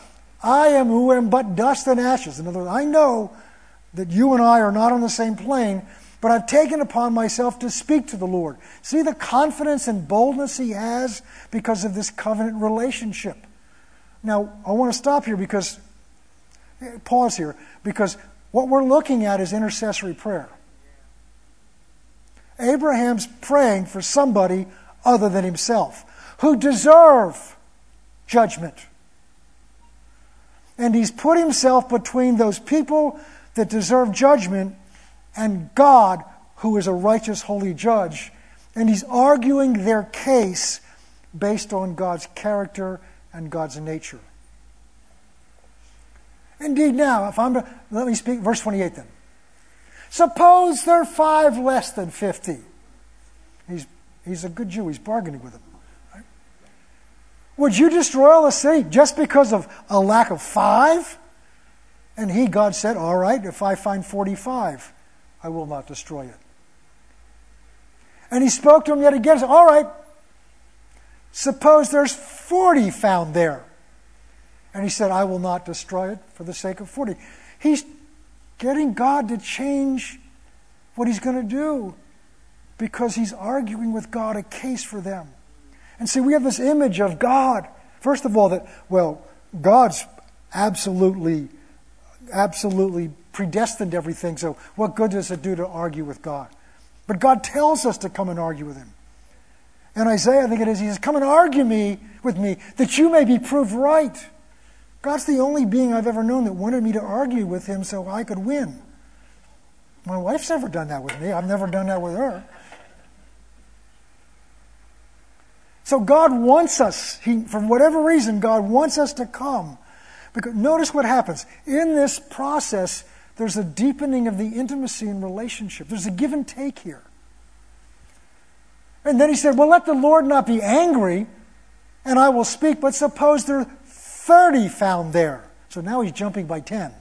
I am who am but dust and ashes. In other words, I know that you and I are not on the same plane, but I've taken upon myself to speak to the Lord. See the confidence and boldness he has because of this covenant relationship. Now, I want to stop here because, pause here, because what we're looking at is intercessory prayer. Abraham's praying for somebody other than himself, who deserve judgment. And he's put himself between those people that deserve judgment and God, who is a righteous, holy judge. And he's arguing their case based on God's character and God's nature. Indeed, now, if I'm to, let me speak, verse twenty-eight then. Suppose they're five less than fifty. He's, he's a good Jew. He's bargaining with them. Right? Would you destroy all the city just because of a lack of five? And he, God, said, all right, if I find forty-five, I will not destroy it. And he spoke to him yet again. Said, all right, suppose there's forty found there. And he said, I will not destroy it for the sake of forty. He's getting God to change what he's going to do because he's arguing with God a case for them. And see, we have this image of God, first of all, that, well, God's absolutely, absolutely predestined everything, so what good does it do to argue with God? But God tells us to come and argue with him. And Isaiah, I think it is, he says, come and argue me with me that you may be proved right. God's the only being I've ever known that wanted me to argue with him so I could win. My wife's never done that with me. I've never done that with her. So God wants us, he, for whatever reason, God wants us to come. Because notice what happens. In this process, there's a deepening of the intimacy and relationship. There's a give and take here. And then he said, well, let the Lord not be angry, and I will speak, but suppose there thirty found there. So now he's jumping by ten.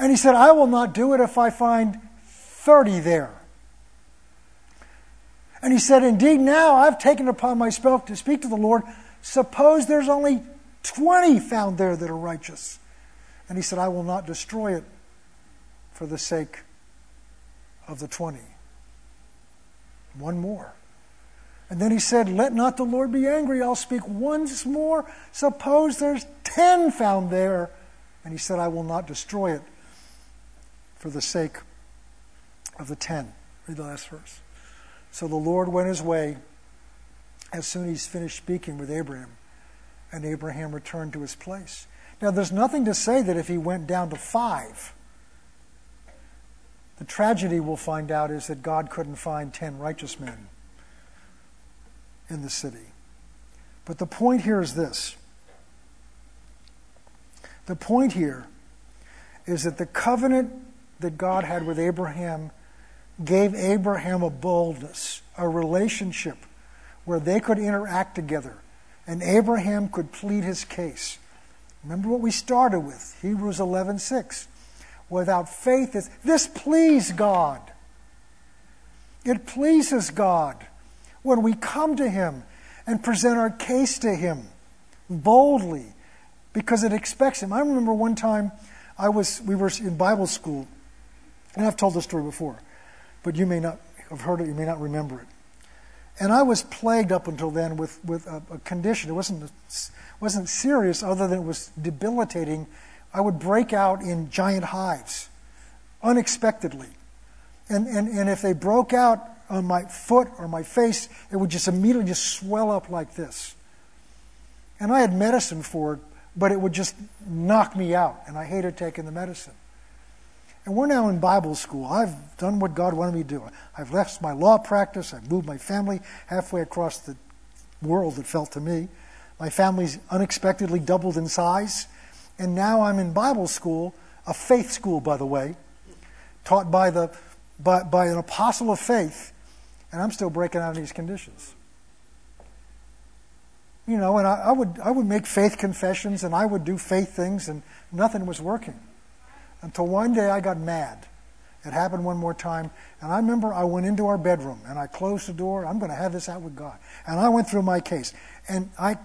And he said, I will not do it if I find thirty there. And he said, indeed, now I've taken upon myself to speak to the Lord. Suppose there's only twenty found there that are righteous. And he said, I will not destroy it for the sake of the twenty. One more. And then he said, let not the Lord be angry. I'll speak once more. Suppose there's ten found there. And he said, I will not destroy it for the sake of the ten. Read the last verse. So the Lord went his way as soon as he's finished speaking with Abraham. And Abraham returned to his place. Now, there's nothing to say that if he went down to five, the tragedy we'll find out is that God couldn't find ten righteous men in the city. But the point here is this. The point here is that the covenant that God had with Abraham gave Abraham a boldness, a relationship where they could interact together and Abraham could plead his case. Remember what we started with, Hebrews eleven six. Without faith, is, this pleased God. It pleases God when we come to him and present our case to him boldly because it expects him. I remember one time I was we were in Bible school, and I've told this story before, but you may not have heard it, you may not remember it. And I was plagued up until then with, with a, a condition. It wasn't, wasn't serious other than it was debilitating. I would break out in giant hives unexpectedly. And, and, and if they broke out on my foot or my face, it would just immediately just swell up like this. And I had medicine for it, but it would just knock me out, and I hated taking the medicine. And we're now in Bible school. I've done what God wanted me to do. I've left my law practice. I've moved my family halfway across the world, it felt to me. My family's unexpectedly doubled in size. And now I'm in Bible school, a faith school, by the way, taught by the by, by an apostle of faith. And I'm still breaking out in these conditions. You know, and I, I would I would make faith confessions, and I would do faith things, and nothing was working. Until one day I got mad. It happened one more time. And I remember I went into our bedroom and I closed the door. I'm going to have this out with God. And I went through my case. And I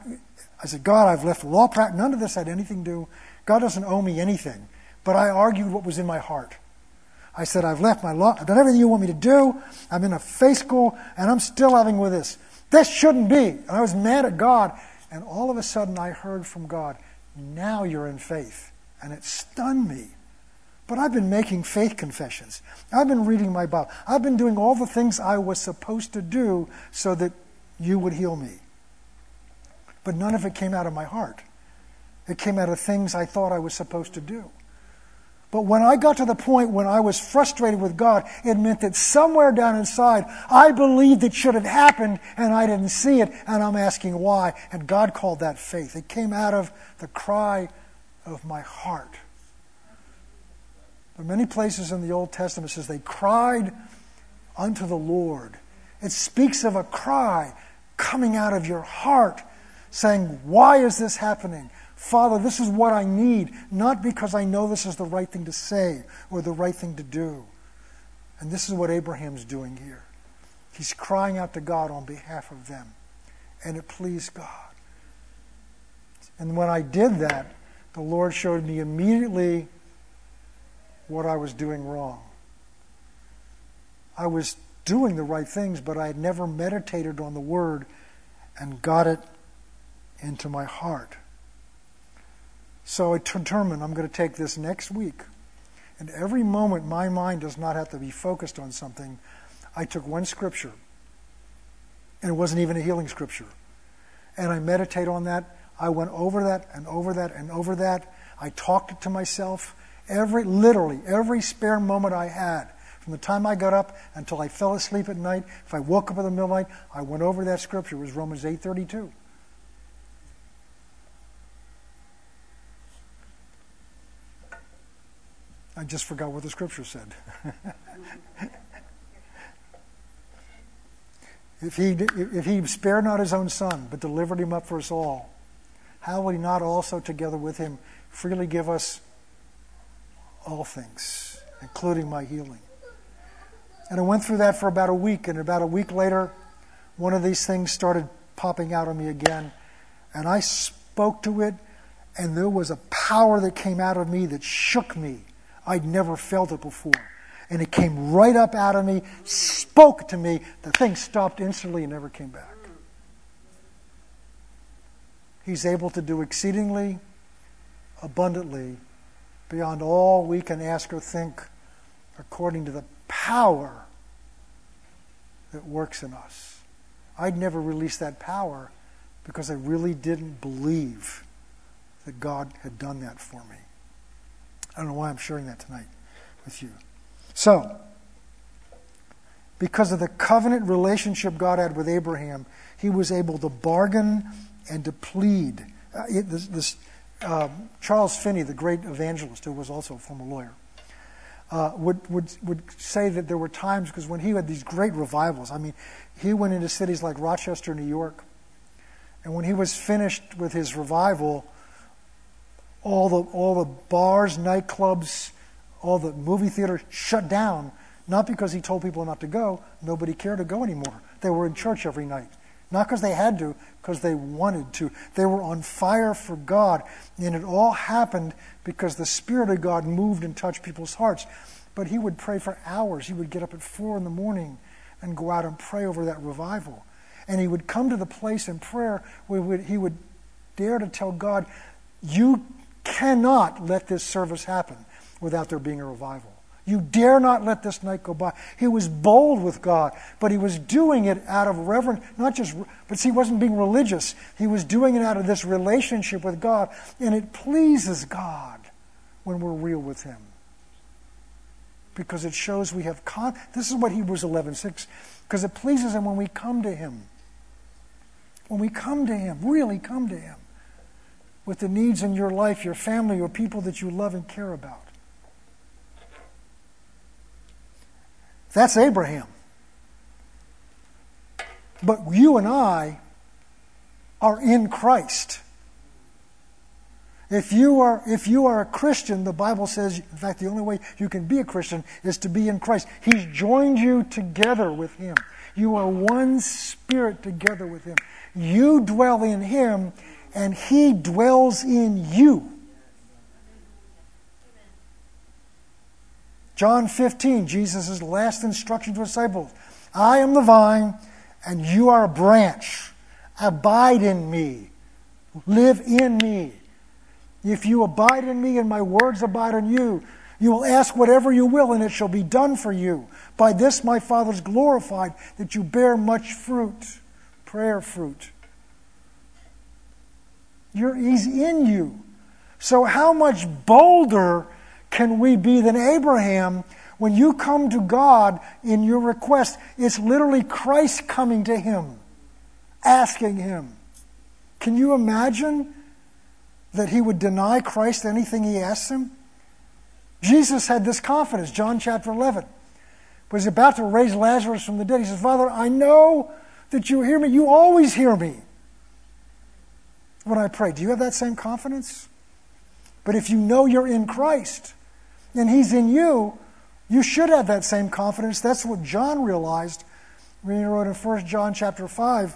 I said, God, I've left law practice. None of this had anything to do. God doesn't owe me anything. But I argued what was in my heart. I said, I've left my law. I've done everything you want me to do. I'm in a faith school and I'm still having with this. This shouldn't be. And I was mad at God. And all of a sudden I heard from God, now you're in faith. And it stunned me. But I've been making faith confessions. I've been reading my Bible. I've been doing all the things I was supposed to do so that you would heal me. But none of it came out of my heart. that came out of things I thought I was supposed to do. But when I got to the point when I was frustrated with God, it meant that somewhere down inside, I believed it should have happened, and I didn't see it, and I'm asking why. And God called that faith. It came out of the cry of my heart. There are many places in the Old Testament, it says, they cried unto the Lord. It speaks of a cry coming out of your heart, saying, why is this happening? Father, this is what I need, not because I know this is the right thing to say or the right thing to do. And this is what Abraham's doing here. He's crying out to God on behalf of them, and it pleased God. And when I did that, the Lord showed me immediately what I was doing wrong. I was doing the right things, but I had never meditated on the Word and got it into my heart. So I determined I'm going to take this next week. And every moment my mind does not have to be focused on something. I took one scripture, and it wasn't even a healing scripture. And I meditate on that. I went over that and over that and over that. I talked it to myself. Every, literally, every spare moment I had, from the time I got up until I fell asleep at night, if I woke up in the middle of the night, I went over that scripture. It was Romans eight thirty-two. I just forgot what the scripture said. if he if he spared not his own son, but delivered him up for us all, how will he not also together with him freely give us all things, including my healing? And I went through that for about a week, and about a week later, one of these things started popping out on me again, and I spoke to it, and there was a power that came out of me that shook me. I'd never felt it before. And it came right up out of me, spoke to me. The thing stopped instantly and never came back. He's able to do exceedingly, abundantly, beyond all we can ask or think, according to the power that works in us. I'd never released that power because I really didn't believe that God had done that for me. I don't know why I'm sharing that tonight with you. So, because of the covenant relationship God had with Abraham, he was able to bargain and to plead. Uh, it, this, this, uh, Charles Finney, the great evangelist, who was also a former lawyer, uh, would, would, would say that there were times, because when he had these great revivals, I mean, he went into cities like Rochester, New York, and when he was finished with his revival, All the all the bars, nightclubs, all the movie theaters shut down, not because he told people not to go. Nobody cared to go anymore. They were in church every night. Not because they had to, because they wanted to. They were on fire for God, and it all happened because the Spirit of God moved and touched people's hearts. But he would pray for hours. He would get up at four in the morning and go out and pray over that revival. And he would come to the place in prayer where he would dare to tell God, you cannot let this service happen without there being a revival. You dare not let this night go by. He was bold with God, but he was doing it out of reverence, not just, but see, he wasn't being religious. He was doing it out of this relationship with God, and it pleases God when we're real with him because it shows we have, con- this is what Hebrews eleven six, because it pleases him when we come to him. When we come to him, really come to him. With the needs in your life, your family, your people that you love and care about. That's Abraham. But you and I are in Christ. If you are, if you are a Christian, the Bible says, in fact, the only way you can be a Christian is to be in Christ. He's joined you together with him. You are one spirit together with him. You dwell in him, and he dwells in you. John fifteen, Jesus' last instruction to disciples. I am the vine, and you are a branch. Abide in me. Live in me. If you abide in me and my words abide in you, you will ask whatever you will, and it shall be done for you. By this my Father is glorified, that you bear much fruit, prayer fruit. You're, he's in you. So how much bolder can we be than Abraham? When you come to God in your request, it's literally Christ coming to him, asking him. Can you imagine that he would deny Christ anything he asks him? Jesus had this confidence. John chapter eleven. Was about to raise Lazarus from the dead. He says, Father, I know that you hear me. You always hear me when I pray. Do you have that same confidence? But if you know you're in Christ and he's in you, you should have that same confidence. That's what John realized when he wrote in First John chapter five,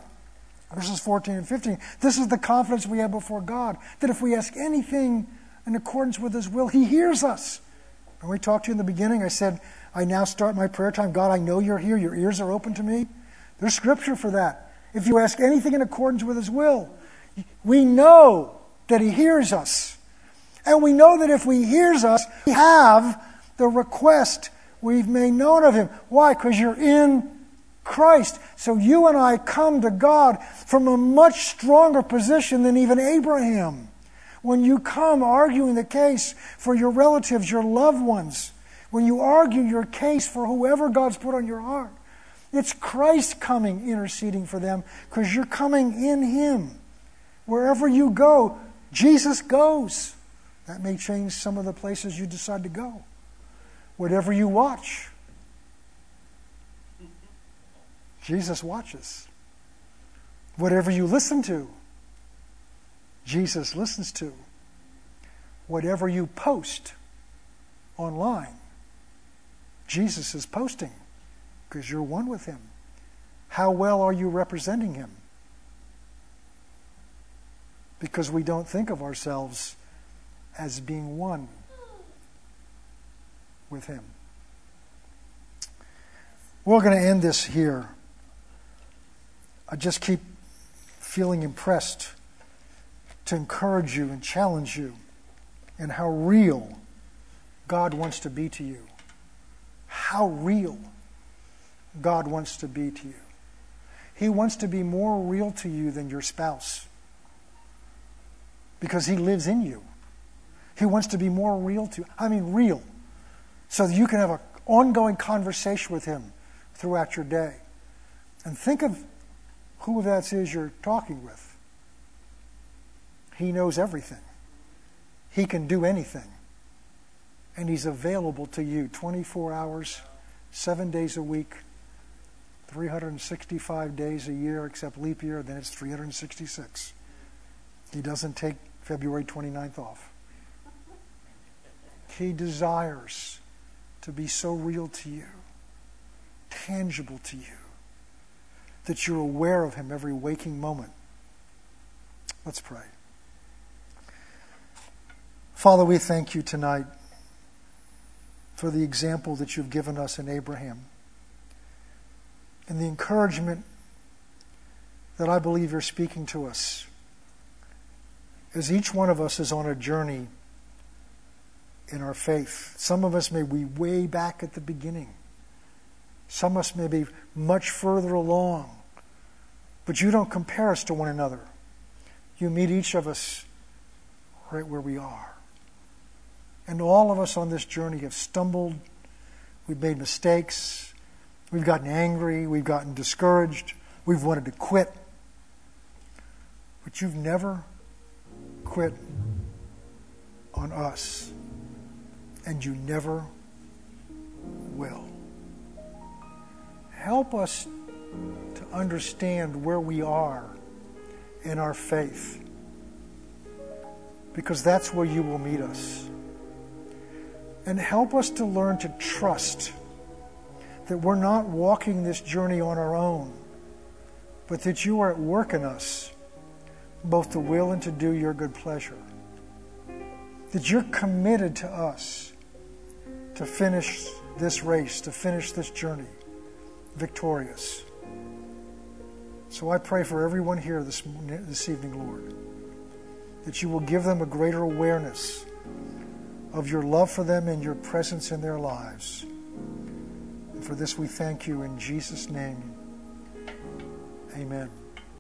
verses fourteen and fifteen. This is the confidence we have before God, that if we ask anything in accordance with his will, he hears us. When we talked to you in the beginning, I said, I now start my prayer time. God, I know you're here. Your ears are open to me. There's scripture for that. If you ask anything in accordance with his will, we know that he hears us. And we know that if he hears us, we have the request we've made known of him. Why? Because you're in Christ. So you and I come to God from a much stronger position than even Abraham. When you come arguing the case for your relatives, your loved ones, when you argue your case for whoever God's put on your heart, it's Christ coming, interceding for them, because you're coming in him. Wherever you go, Jesus goes. That may change some of the places you decide to go. Whatever you watch, Jesus watches. Whatever you listen to, Jesus listens to. Whatever you post online, Jesus is posting, because you're one with him. How well are you representing him? Because we don't think of ourselves as being one with him. We're going to end this here. I just keep feeling impressed to encourage you and challenge you in how real God wants to be to you. How real God wants to be to you. He wants to be more real to you than your spouse, because he lives in you. He wants to be more real to you. I mean real. So that you can have an ongoing conversation with him throughout your day. And think of who that is you're talking with. He knows everything. He can do anything. And he's available to you twenty-four hours, seven days a week, three hundred sixty-five days a year, except leap year, then it's three hundred sixty-six. He doesn't take February twenty-ninth off. He desires to be so real to you, tangible to you, that you're aware of him every waking moment. Let's pray. Father, we thank you tonight for the example that you've given us in Abraham and the encouragement that I believe you're speaking to us as each one of us is on a journey in our faith. Some of us may be way back at the beginning. Some of us may be much further along. But you don't compare us to one another. You meet each of us right where we are. And all of us on this journey have stumbled. We've made mistakes. We've gotten angry. We've gotten discouraged. We've wanted to quit. But you've never quit on us. And you never will. Help us to understand where we are in our faith, because that's where you will meet us. And help us to learn to trust that we're not walking this journey on our own, but that you are at work in us, both to will and to do your good pleasure. That you're committed to us to finish this race, to finish this journey victorious. So I pray for everyone here this, this evening, Lord, that you will give them a greater awareness of your love for them and your presence in their lives. And for this we thank you in Jesus' name. Amen.